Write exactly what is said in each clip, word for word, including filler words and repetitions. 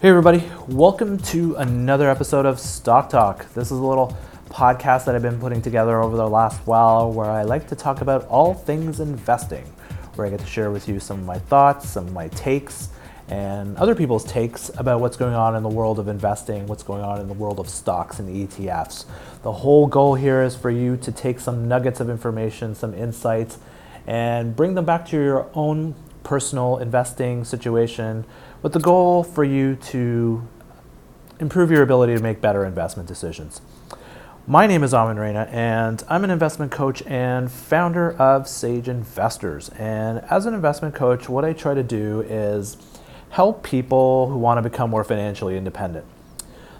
Hey everybody, welcome to another episode of Stock Talk. This is a little podcast that I've been putting together over the last while where I like to talk about all things investing, where I get to share with you some of my thoughts, some of my takes, and other people's takes about what's going on in the world of investing, what's going on in the world of stocks and E T Fs. The whole goal here is for you to take some nuggets of information, some insights, and bring them back to your own personal investing situation, with the goal for you to improve your ability to make better investment decisions. My name is Aman Raina, and I'm an investment coach and founder of Sage Investors. And as an investment coach, what I try to do is help people who want to become more financially independent.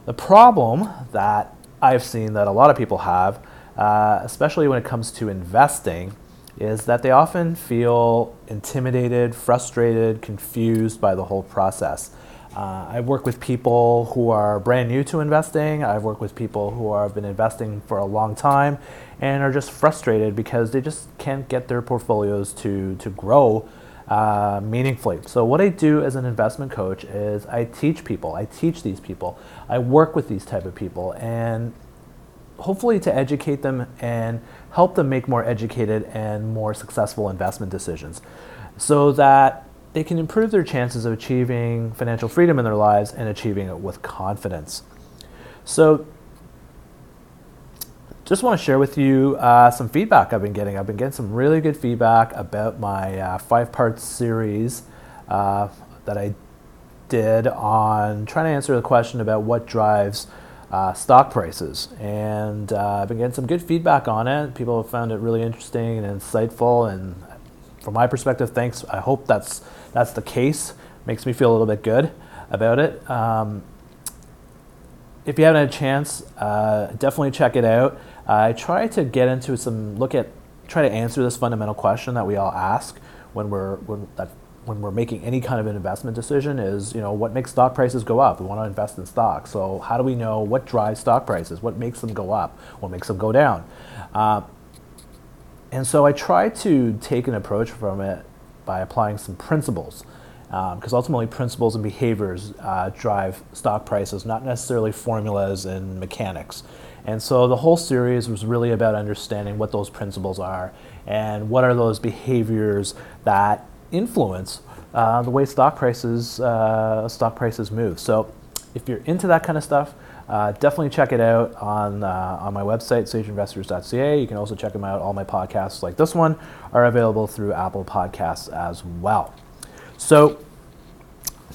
The problem that I've seen that a lot of people have, uh, especially when it comes to investing, is that they often feel intimidated, frustrated, confused by the whole process. Uh, I work with people who are brand new to investing. I've worked with people who are, have been investing for a long time and are just frustrated because they just can't get their portfolios to, to grow uh, meaningfully. So what I do as an investment coach is I teach people, I teach these people, I work with these type of people, and hopefully to educate them and help them make more educated and more successful investment decisions so that they can improve their chances of achieving financial freedom in their lives and achieving it with confidence. So just want to share with you uh, some feedback I've been getting. I've been getting some really good feedback about my uh, five-part series uh, that I did on trying to answer the question about what drives Uh, stock prices, and uh, I've been getting some good feedback on it. People have found it really interesting and insightful, and from my perspective, thanks. I hope that's that's the case. Makes me feel a little bit good about it. Um, if you haven't had a chance, uh, definitely check it out. I try to get into some look at try to answer this fundamental question that we all ask when we're when that. when we're making any kind of an investment decision is, you know, what makes stock prices go up? We want to invest in stocks. So how do we know what drives stock prices? What makes them go up? What makes them go down? Uh, and so I try to take an approach from it by applying some principles, because um, ultimately principles and behaviors uh, drive stock prices, not necessarily formulas and mechanics. And so the whole series was really about understanding what those principles are and what are those behaviors that influence uh, the way stock prices uh, stock prices move. So if you're into that kind of stuff, uh, definitely check it out on uh, on my website, sage investors dot c a. You can also check them out. All my podcasts like this one are available through Apple Podcasts as well. So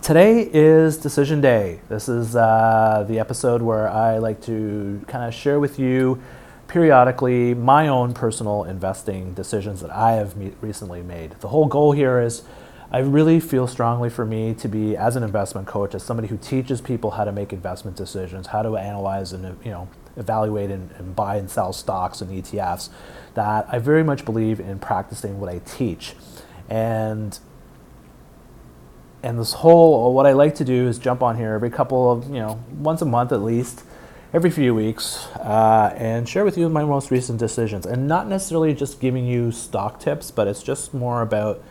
today is decision day. This is uh, the episode where I like to kind of share with you periodically my own personal investing decisions that I have me- recently made. The whole goal here is I really feel strongly for me to be, as an investment coach, as somebody who teaches people how to make investment decisions, how to analyze and, you know, evaluate and, and buy and sell stocks and E T Fs, that I very much believe in practicing what I teach. And and this whole, what I like to do is jump on here every couple of, you know, once a month at least, every few weeks, uh, and share with you my most recent decisions. And not necessarily just giving you stock tips, but it's just more about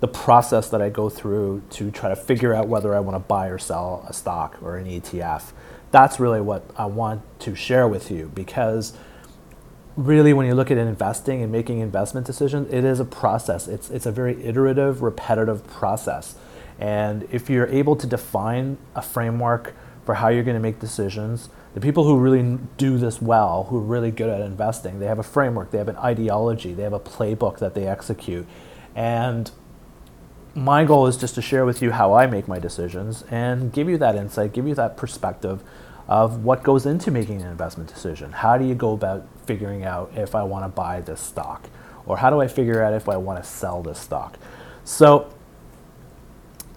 the process that I go through to try to figure out whether I want to buy or sell a stock or an E T F. That's really what I want to share with you, because really when you look at investing and making investment decisions, it is a process. It's, it's a very iterative, repetitive process. And if you're able to define a framework for how you're going to make decisions, the people who really do this well, who are really good at investing, they have a framework, they have an ideology, they have a playbook that they execute. And my goal is just to share with you how I make my decisions and give you that insight, give you that perspective of what goes into making an investment decision. How do you go about figuring out if I want to buy this stock? Or how do I figure out if I want to sell this stock? So,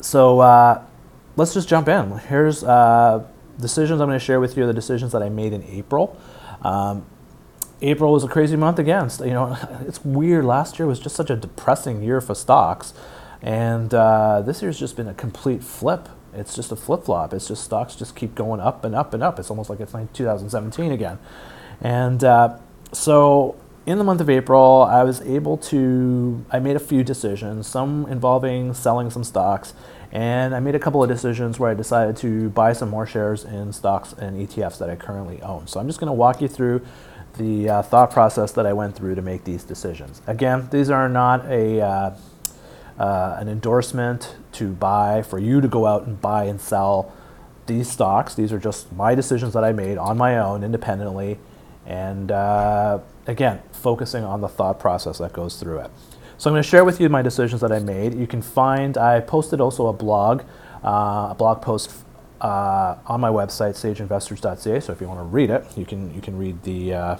so uh, let's just jump in. Here's uh, decisions I'm going to share with you, the decisions that I made in April. Um, April was a crazy month again. So, you know, it's weird. Last year was just such a depressing year for stocks, and uh, this year's just been a complete flip. It's just a flip-flop. It's just stocks just keep going up and up and up. It's almost like it's like two thousand seventeen again. And uh, so in the month of April, I was able to, I made a few decisions, some involving selling some stocks, and I made a couple of decisions where I decided to buy some more shares in stocks and E T Fs that I currently own. So I'm just going to walk you through the uh, thought process that I went through to make these decisions. Again, these are not a uh, uh, an endorsement to buy, for you to go out and buy and sell these stocks. These are just my decisions that I made on my own, independently, and uh, again, focusing on the thought process that goes through it. So I'm going to share with you my decisions that I made. You can find, I posted also a blog, uh, a blog post uh, on my website, sage investors dot c a. So if you want to read it, you can you can read the uh,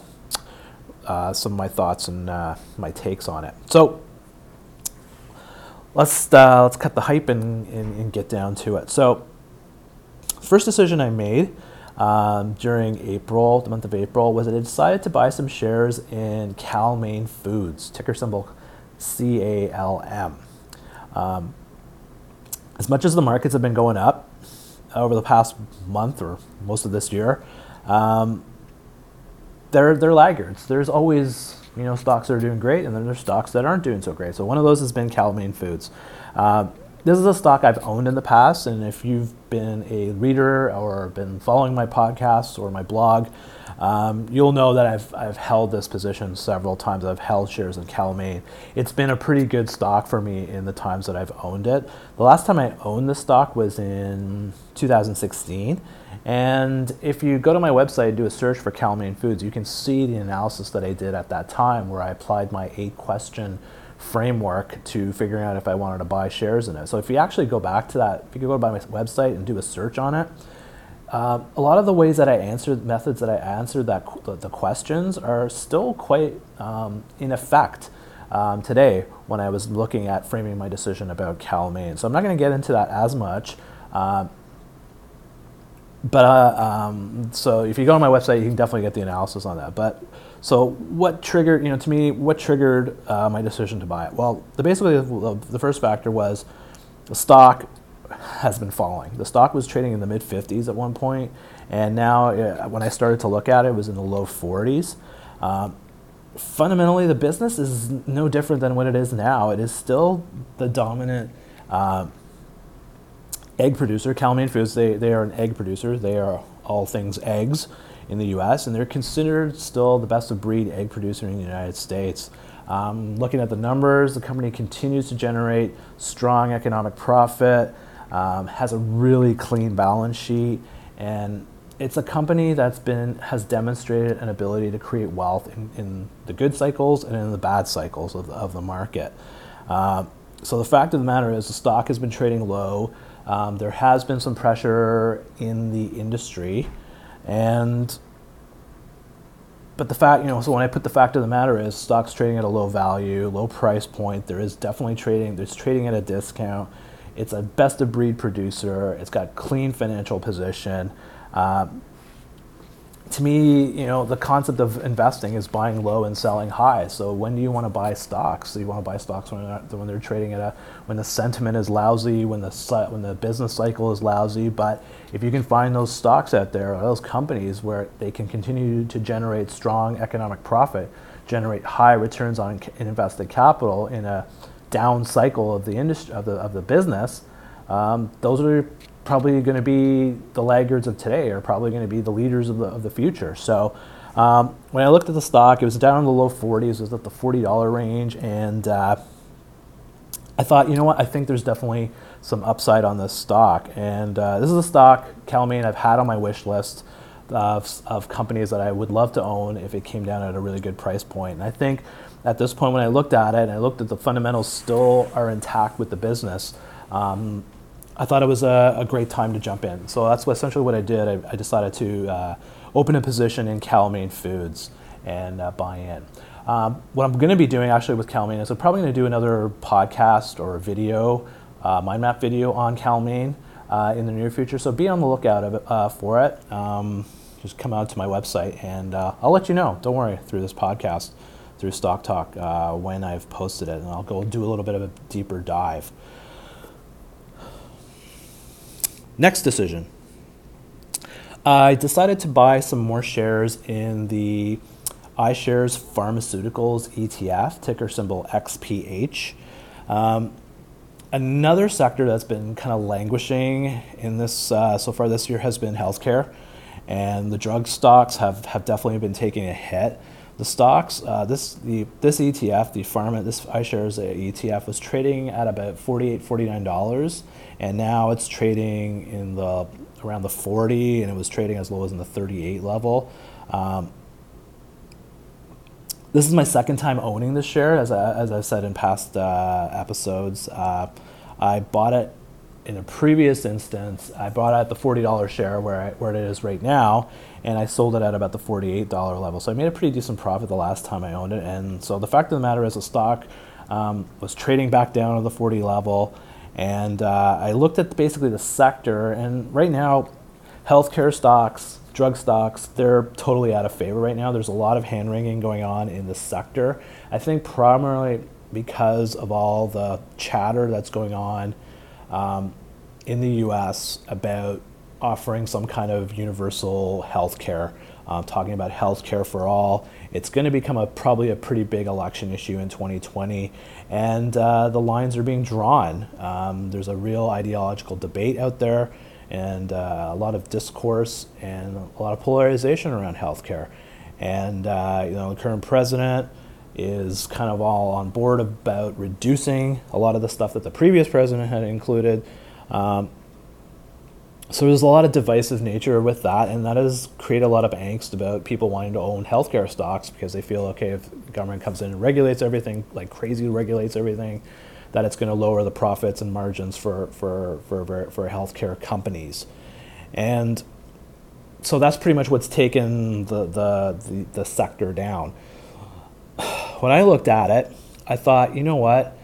uh, some of my thoughts and uh, my takes on it. So let's uh, let's cut the hype and, and and get down to it. So first decision I made um, during April, the month of April, was that I decided to buy some shares in Cal Maine Foods, ticker symbol C A L M. Um, as much as the markets have been going up over the past month or most of this year, um, they're they're laggards. There's always, you know, stocks that are doing great, and then there's stocks that aren't doing so great. So one of those has been Cal Maine Foods. Uh, this is a stock I've owned in the past, and if you've been a reader or been following my podcasts or my blog, Um, you'll know that I've I've held this position several times. I've held shares in Cal Maine. It's been a pretty good stock for me in the times that I've owned it. The last time I owned this stock was in two thousand sixteen. And if you go to my website and do a search for Cal Maine Foods, you can see the analysis that I did at that time, where I applied my eight-question framework to figuring out if I wanted to buy shares in it. So if you actually go back to that, if you go to my website and do a search on it, Uh, a lot of the ways that I answered, methods that I answered that qu- the questions are still quite um, in effect um, today when I was looking at framing my decision about Cal Maine. So I'm not going to get into that as much. Uh, but uh, um, so if you go on my website, you can definitely get the analysis on that. But so what triggered, you know, to me, what triggered uh, my decision to buy it? Well, the, basically the, the first factor was the stock has been falling. The stock was trading in the mid fifties at one point, and now it, when I started to look at it, it was in the low forties. Um, fundamentally, the business is no different than what it is now. It is still the dominant uh, egg producer. Cal Maine Foods, they, they are an egg producer. They are all things eggs in the U S, and they're considered still the best of breed egg producer in the United States. Um, looking at the numbers, the company continues to generate strong economic profit. Um, has a really clean balance sheet, and it's a company that's been has demonstrated an ability to create wealth in, in the good cycles and in the bad cycles of the, of the market. Uh, so the fact of the matter is the stock has been trading low. Um, there has been some pressure in the industry, and but the fact, you know, so when I put the fact of the matter is stock's trading at a low value, low price point. There is definitely trading. There's trading at a discount. It's a best-of-breed producer. It's got clean financial position. Um, to me, you know, the concept of investing is buying low and selling high. So when do you want to buy stocks? So you want to buy stocks when they're, not, when they're trading at a when the sentiment is lousy, when the when the business cycle is lousy. But if you can find those stocks out there, or those companies where they can continue to generate strong economic profit, generate high returns on invested capital in a down cycle of the industry of the of the business, um, those are probably going to be the laggards of today, are probably going to be the leaders of the of the future. So um, when I looked at the stock, it was down in the low forties, it was at the forty dollar range, and uh, I thought, you know what, I think there's definitely some upside on this stock. And uh, this is a stock, Cal Maine, I've had on my wish list of of companies that I would love to own if it came down at a really good price point. And I think at this point, when I looked at it and I looked at the fundamentals still are intact with the business, um, I thought it was a, a great time to jump in. So that's what, essentially what I did. I, I decided to uh, open a position in Cal Maine Foods and uh, buy in. Um, what I'm going to be doing actually with Cal Maine is I'm probably going to do another podcast or a video, uh, mind map video on Cal Maine uh, in the near future. So be on the lookout of it, uh, for it. Um, just come out to my website and uh, I'll let you know. Don't worry, through this podcast, through Stock Talk, uh, when I've posted it, and I'll go do a little bit of a deeper dive. Next decision. I decided to buy some more shares in the iShares Pharmaceuticals E T F, ticker symbol X P H. Um, another sector that's been kind of languishing in this uh, so far this year has been healthcare, and the drug stocks have, have definitely been taking a hit. The stocks, uh, this the this E T F, the pharma, this iShares E T F was trading at about forty-eight, forty-nine dollars, and now it's trading in the around the forty, and it was trading as low as in the thirty-eight level. Um, this is my second time owning this share, as I, as I've said in past uh, episodes. Uh, I bought it in a previous instance. I bought it at the forty dollar share where, I, where it is right now, and I sold it at about the forty-eight dollar level. So I made a pretty decent profit the last time I owned it. And so the fact of the matter is the stock um, was trading back down to the forty level. And uh, I looked at basically the sector, and right now, healthcare stocks, drug stocks, they're totally out of favor right now. There's a lot of hand-wringing going on in the sector. I think primarily because of all the chatter that's going on um, in the U S about offering some kind of universal healthcare. Um, talking about healthcare for all, it's going to become a probably a pretty big election issue in twenty twenty, and uh, the lines are being drawn. Um, there's a real ideological debate out there, and uh, a lot of discourse and a lot of polarization around healthcare. And uh, you know, the current president is kind of all on board about reducing a lot of the stuff that the previous president had included. Um, So there's a lot of divisive nature with that, and that has created a lot of angst about people wanting to own healthcare stocks because they feel, okay, if the government comes in and regulates everything, like crazy regulates everything, that it's going to lower the profits and margins for, for, for, for healthcare companies. And so that's pretty much what's taken the, the, the, the sector down. When I looked at it, I thought, you know what?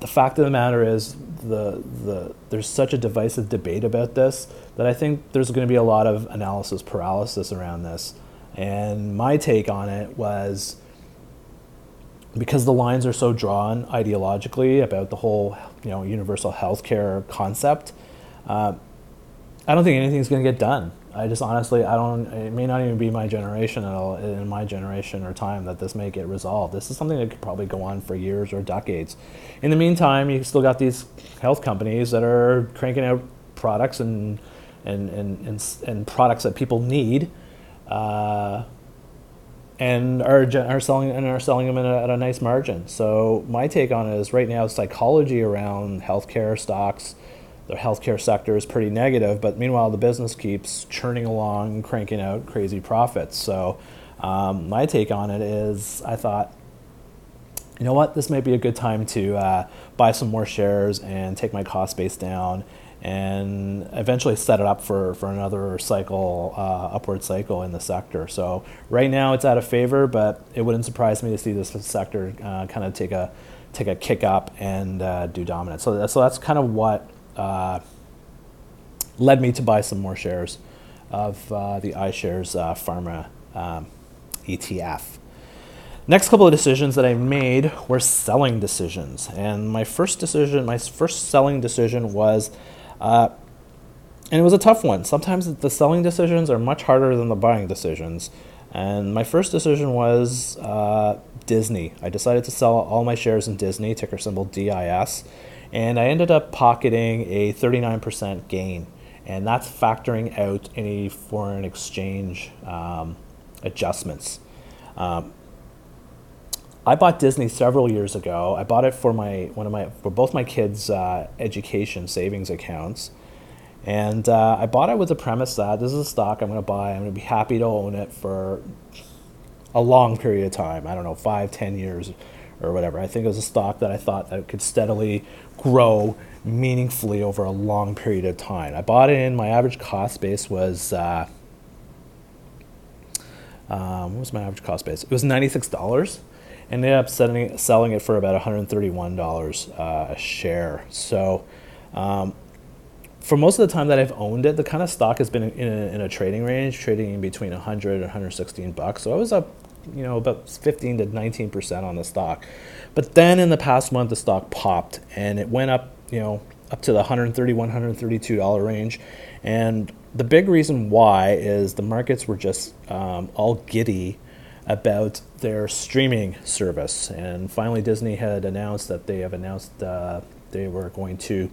The fact of the matter is the the there's such a divisive debate about this that I think there's going to be a lot of analysis paralysis around this. And my take on it was, because the lines are so drawn ideologically about the whole, you know, universal healthcare concept, uh, I don't think anything's going to get done. I just honestly, I don't, it may not even be my generation at all, in my generation or time that this may get resolved. This is something that could probably go on for years or decades. In the meantime, you've still got these health companies that are cranking out products and and, and, and, and products that people need, uh, and are are selling and are selling them at a, at a nice margin. So my take on it is, right now, psychology around healthcare stocks, the healthcare sector, is pretty negative, but meanwhile the business keeps churning along, cranking out crazy profits. So um, my take on it is, I thought, you know what, this might be a good time to uh, buy some more shares and take my cost base down, and eventually set it up for, for another cycle, uh, upward cycle in the sector. So right now it's out of favor, but it wouldn't surprise me to see this sector uh, kind of take a take a kick up and uh, do dominance. So that's, so that's kind of what Uh, led me to buy some more shares of uh, the iShares uh, Pharma um, E T F. Next couple of decisions that I made were selling decisions, and my first decision, my first selling decision was, uh, and it was a tough one. Sometimes the selling decisions are much harder than the buying decisions, and my first decision was uh, Disney. I decided to sell all my shares in Disney, ticker symbol D I S. And I ended up pocketing a thirty-nine percent gain, and that's factoring out any foreign exchange um, adjustments. Um, I bought Disney several years ago. I bought it for my one of my for both my kids' uh, education savings accounts, and uh, I bought it with the premise that this is a stock I'm going to buy. I'm going to be happy to own it for a long period of time. I don't know, five, ten years. Or whatever. I think it was a stock that I thought that could steadily grow meaningfully over a long period of time. I bought it in, my average cost base was, uh, um, what was my average cost base? It was ninety-six dollars, and ended up selling, selling it for about one hundred thirty-one dollars uh, a share. So um, for most of the time that I've owned it, the kind of stock has been in a, in a trading range, trading in between one hundred and one hundred sixteen bucks. So I was up, you know, about fifteen to nineteen percent on the stock. But then in the past month, the stock popped, and it went up, you know, up to the one hundred thirty-one, one hundred thirty-two dollar range. And the big reason why is the markets were just um, all giddy about their streaming service. And finally, Disney had announced that they have announced uh, they were going to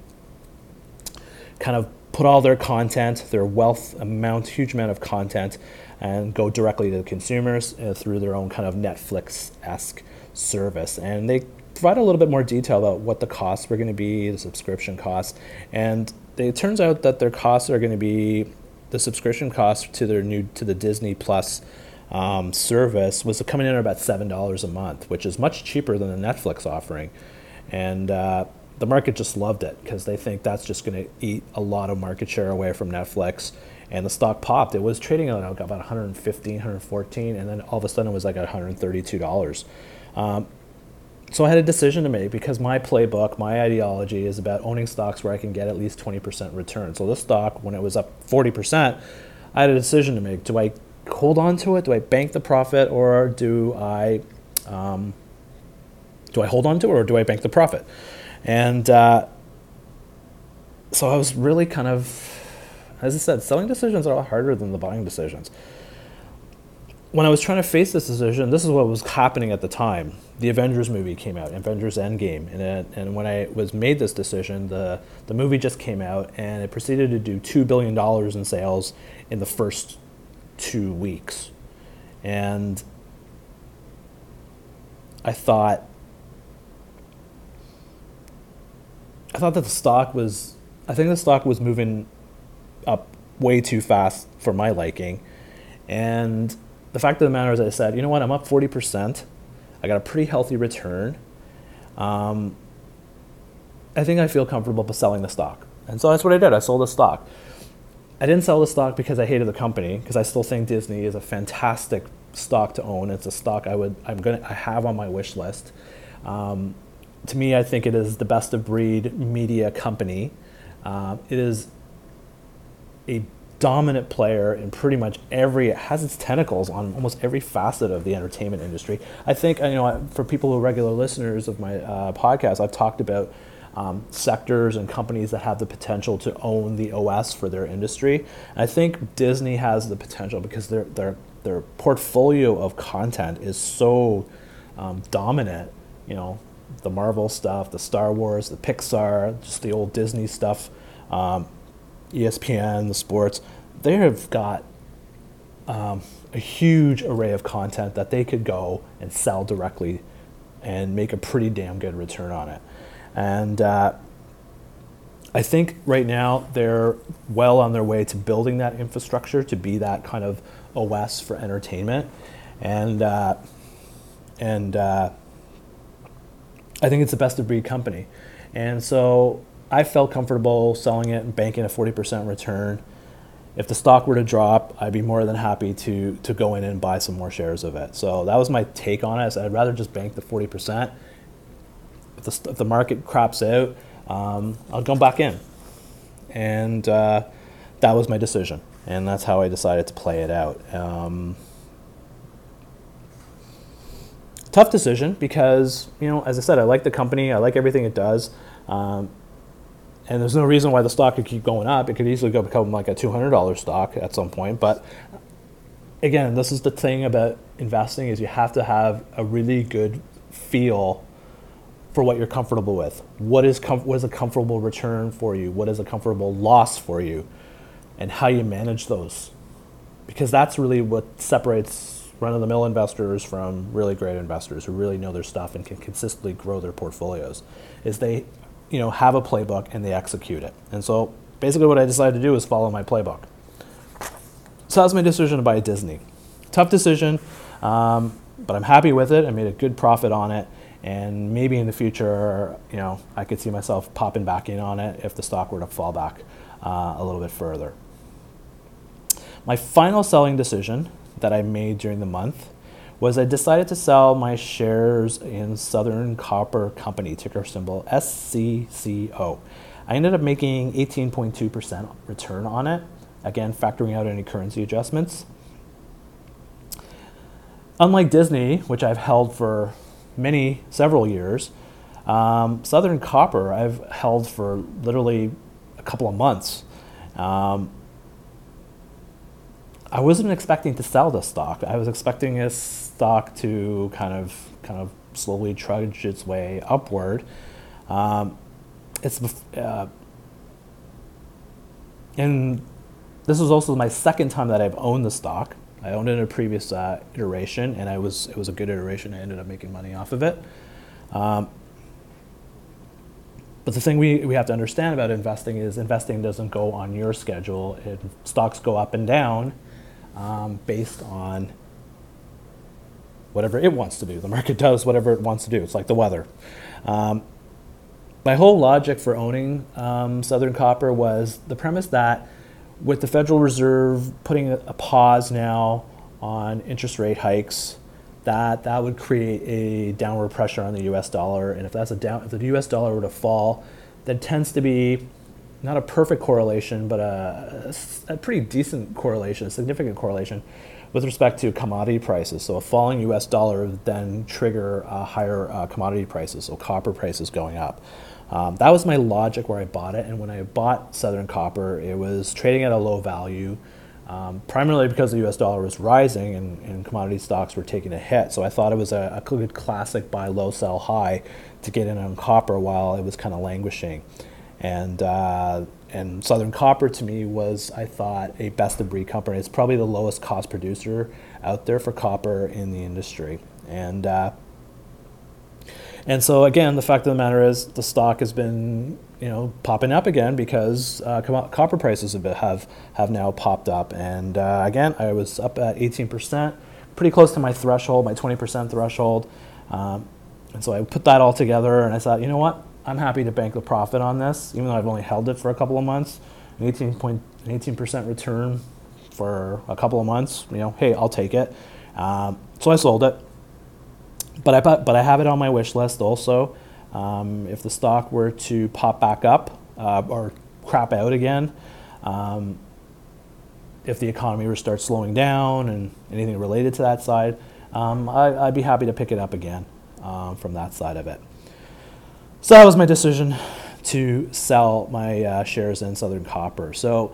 kind of put all their content, their wealth amount, huge amount of content, and go directly to the consumers uh, through their own kind of Netflix-esque service. And they provide a little bit more detail about what the costs were going to be, the subscription costs. And it turns out that their costs are going to be, the subscription cost to their new, to the Disney Plus um, service was coming in at about seven dollars a month, which is much cheaper than the Netflix offering. And uh, the market just loved it because they think that's just going to eat a lot of market share away from Netflix. And the stock popped. It was trading at about one hundred fifteen, one hundred fourteen, and then all of a sudden it was like one hundred thirty-two dollars. Um, so I had a decision to make because my playbook, my ideology is about owning stocks where I can get at least twenty percent return. So this stock, when it was up forty percent, I had a decision to make. Do I hold on to it? Do I bank the profit, or do I um, do I hold on to it, or do I bank the profit? And uh, so I was really kind of, as I said, selling decisions are a lot harder than the buying decisions. When I was trying to face this decision, this is what was happening at the time. The Avengers movie came out, Avengers Endgame. And it, and when I was made this decision, the, the movie just came out, and it proceeded to do two billion dollars in sales in the first two weeks. And I thought, I thought that the stock was, I think the stock was moving up way too fast for my liking. And the fact of the matter is, I said, you know what, I'm up forty percent. I got a pretty healthy return. Um, I think I feel comfortable selling the stock. And so that's what I did. I sold the stock. I didn't sell the stock because I hated the company, because I still think Disney is a fantastic stock to own. It's a stock I would, I'm gonna, I have on my wish list. Um, to me, I think it is the best of breed media company. Uh, it is a dominant player in pretty much every, it has its tentacles on almost every facet of the entertainment industry. I think, you know, for people who are regular listeners of my uh, podcast, I've talked about um, sectors and companies that have the potential to own the O S for their industry. And I think Disney has the potential because their their their portfolio of content is so um, dominant. You know, the Marvel stuff, the Star Wars, the Pixar, just the old Disney stuff. Um, E S P N, the sports, they have got um, a huge array of content that they could go and sell directly and make a pretty damn good return on it. And uh, I think right now they're well on their way to building that infrastructure to be that kind of O S for entertainment. And uh, and uh, I think it's the best of breed company. And so I felt comfortable selling it and banking a forty percent return. If the stock were to drop, I'd be more than happy to to go in and buy some more shares of it. So that was my take on it. So I'd rather just bank the forty percent. If the, if the market craps out, um, I'll go back in. And uh, that was my decision. And that's how I decided to play it out. Um, tough decision because, you know, as I said, I like the company. I like everything it does. Um, And there's no reason why the stock could keep going up. It could easily go become like a two hundred dollars stock at some point. But again, this is the thing about investing is you have to have a really good feel for what you're comfortable with. What is com- what is a comfortable return for you? What is a comfortable loss for you? And how you manage those. Because that's really what separates run-of-the-mill investors from really great investors who really know their stuff and can consistently grow their portfolios, is they, you know, have a playbook and they execute it. And so basically what I decided to do is follow my playbook. So that was my decision to buy Disney. Tough decision, um, but I'm happy with it. I made a good profit on it. And maybe in the future, you know, I could see myself popping back in on it if the stock were to fall back uh, a little bit further. My final selling decision that I made during the month was I decided to sell my shares in Southern Copper Company, ticker symbol S C C O. I ended up making eighteen point two percent return on it, again, factoring out any currency adjustments. Unlike Disney, which I've held for many, several years, um, Southern Copper I've held for literally a couple of months. Um, I wasn't expecting to sell this stock. I was expecting this stock to kind of kind of slowly trudge its way upward. Um, it's uh, and this was also my second time that I've owned the stock. I owned it in a previous uh, iteration, and I was it was a good iteration. I ended up making money off of it. Um, But the thing we, we have to understand about investing is investing doesn't go on your schedule. It, stocks go up and down um, based on whatever it wants to do. The market does whatever it wants to do. It's like the weather. Um, my whole logic for owning um, Southern Copper was the premise that with the Federal Reserve putting a pause now on interest rate hikes, that that would create a downward pressure on the U S dollar, and if that's a down, if the U S dollar were to fall, that tends to be not a perfect correlation, but a, a pretty decent correlation, a significant correlation with respect to commodity prices. So a falling U S dollar would then trigger uh, higher uh, commodity prices, so copper prices going up. Um, that was my logic where I bought it, and when I bought Southern Copper, it was trading at a low value, Um, primarily because the U S dollar was rising and, and commodity stocks were taking a hit. So I thought it was a, a good classic buy low, sell high to get in on copper while it was kind of languishing. And uh, and Southern Copper to me was, I thought, a best of breed company. It's probably the lowest cost producer out there for copper in the industry. And uh, and so again, the fact of the matter is the stock has been, you know, popping up again because uh, com- copper prices have, been, have have now popped up. And uh, again, I was up at eighteen percent, pretty close to my threshold, my twenty percent threshold. Um, and so I put that all together and I thought, you know what, I'm happy to bank the profit on this, even though I've only held it for a couple of months. An eighteen point, an eighteen percent return for a couple of months, you know, hey, I'll take it. Um, so I sold it, but I but, but I have it on my wish list also. Um, if the stock were to pop back up uh, or crap out again, um, if the economy were to start slowing down and anything related to that side, um, I, I'd be happy to pick it up again uh, from that side of it. So that was my decision to sell my uh, shares in Southern Copper. So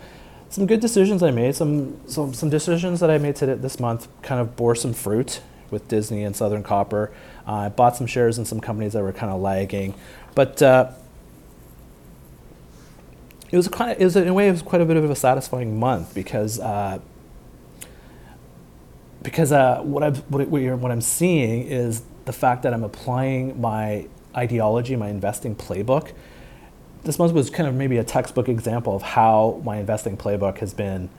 some good decisions I made. Some some, some decisions that I made today, this month kind of bore some fruit with Disney and Southern Copper. Uh, I bought some shares in some companies that were kind of lagging, but uh, it was kind of, it was, in a way, it was quite a bit of a satisfying month because uh, because uh, what I've what, what I'm seeing is the fact that I'm applying my ideology, my investing playbook. This month was kind of maybe a textbook example of how my investing playbook has been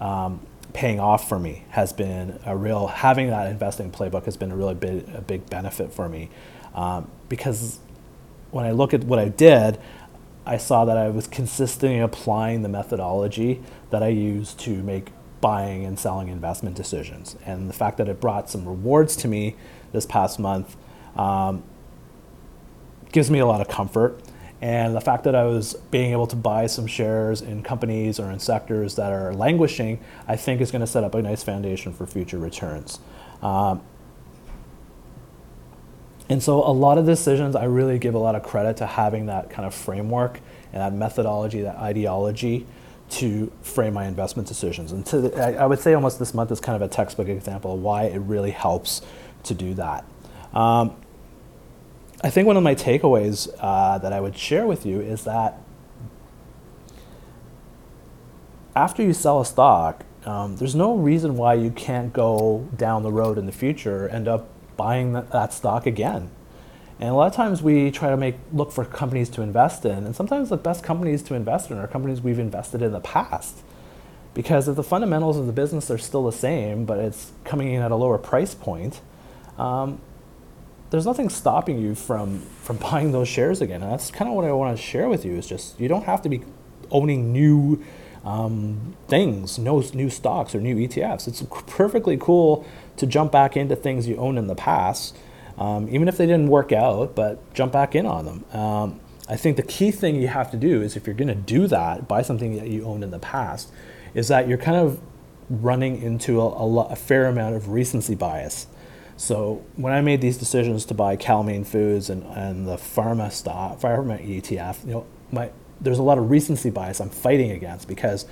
Um, paying off for me, has been a real, having that investing playbook has been a really big, a big benefit for me. Um, because when I look at what I did, I saw that I was consistently applying the methodology that I use to make buying and selling investment decisions. And the fact that it brought some rewards to me this past month um, gives me a lot of comfort. And the fact that I was being able to buy some shares in companies or in sectors that are languishing, I think is going to set up a nice foundation for future returns. Um, and so a lot of decisions, I really give a lot of credit to having that kind of framework and that methodology, that ideology to frame my investment decisions. And to the, I, I would say almost this month is kind of a textbook example of why it really helps to do that. Um, I think one of my takeaways uh, that I would share with you is that after you sell a stock, um, there's no reason why you can't go down the road in the future, end up buying that, that stock again. And a lot of times we try to make look for companies to invest in, and sometimes the best companies to invest in are companies we've invested in the past. Because if the fundamentals of the business are still the same, but it's coming in at a lower price point, um, there's nothing stopping you from, from buying those shares again. And that's kind of what I want to share with you is just you don't have to be owning new um, things, no new stocks or new E T Fs. It's perfectly cool to jump back into things you owned in the past, um, even if they didn't work out, but jump back in on them. Um, I think the key thing you have to do is if you're going to do that, buy something that you owned in the past, is that you're kind of running into a, a, a fair amount of recency bias. So when I made these decisions to buy Cal Maine Foods and, and the pharma stock, pharma E T F, you know, my, there's a lot of recency bias I'm fighting against because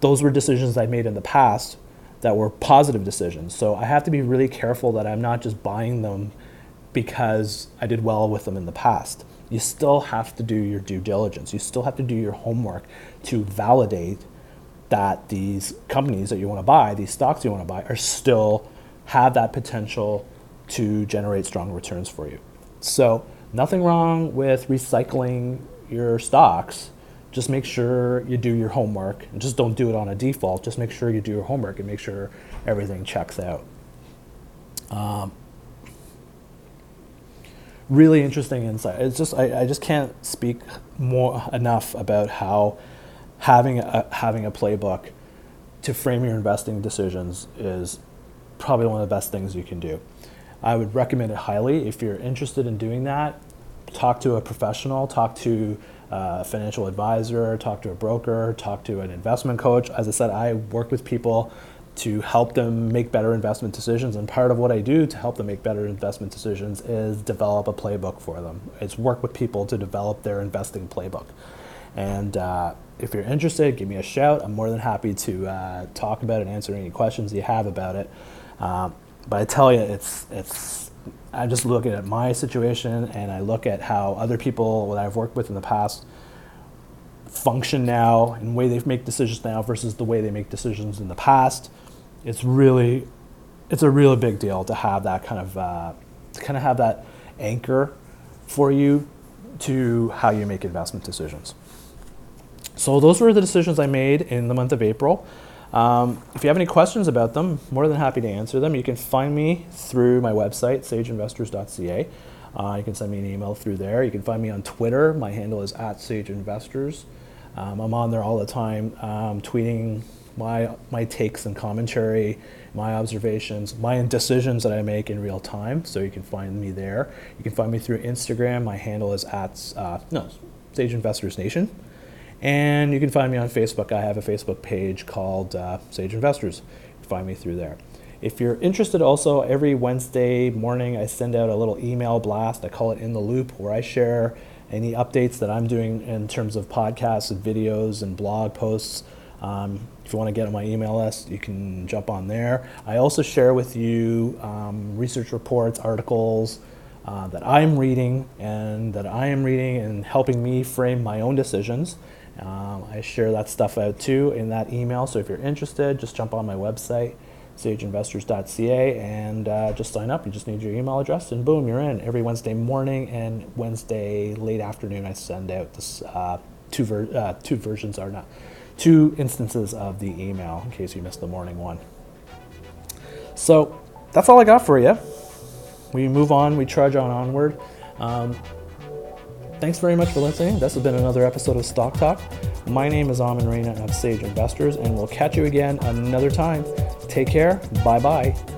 those were decisions I made in the past that were positive decisions. So I have to be really careful that I'm not just buying them because I did well with them in the past. You still have to do your due diligence. You still have to do your homework to validate that these companies that you want to buy, these stocks you want to buy, are still have that potential to generate strong returns for you. So nothing wrong with recycling your stocks. Just make sure you do your homework, and just don't do it on a default. Just make sure you do your homework and make sure everything checks out. Um, really interesting insight. It's just I, I just can't speak more enough about how having a, having a playbook to frame your investing decisions is probably one of the best things you can do. I would recommend it highly. If you're interested in doing that, talk to a professional, talk to a financial advisor, talk to a broker, talk to an investment coach. As I said, I work with people to help them make better investment decisions, and part of what I do to help them make better investment decisions is develop a playbook for them. It's work with people to develop their investing playbook. And uh, if you're interested, give me a shout. I'm more than happy to uh, talk about it and answer any questions you have about it. Um, But I tell you, it's it's. I'm just looking at my situation, and I look at how other people that I've worked with in the past function now, and the way they make decisions now versus the way they make decisions in the past. It's really, it's a really big deal to have that kind of uh, to kind of have that anchor for you to how you make investment decisions. So those were the decisions I made in the month of April. Um, if you have any questions about them, more than happy to answer them. You can find me through my website, sage investors dot c a. Uh, you can send me an email through there. You can find me on Twitter. My handle is at sageinvestors. Um, I'm on there all the time, um, tweeting my my takes and commentary, my observations, my decisions that I make in real time. So you can find me there. You can find me through Instagram. My handle is at uh, no sageinvestorsnation. And you can find me on Facebook. I have a Facebook page called uh, Sage Investors. You can find me through there. If you're interested also, every Wednesday morning I send out a little email blast. I call it In the Loop, where I share any updates that I'm doing in terms of podcasts and videos and blog posts. Um, if you want to get on my email list, you can jump on there. I also share with you um, research reports, articles, uh, that I'm reading and that I am reading and helping me frame my own decisions. Um, I share that stuff out too in that email, so if you're interested, just jump on my website, sage investors dot c a, and uh, just sign up. You just need your email address, and boom, you're in. Every Wednesday morning and Wednesday late afternoon, I send out this uh, two ver- uh, two versions are not two instances of the email in case you missed the morning one. So that's all I got for you. We move on. We trudge on onward. Um, Thanks very much for listening. This has been another episode of Stock Talk. My name is Aman Raina of Sage Investors, and we'll catch you again another time. Take care. Bye-bye.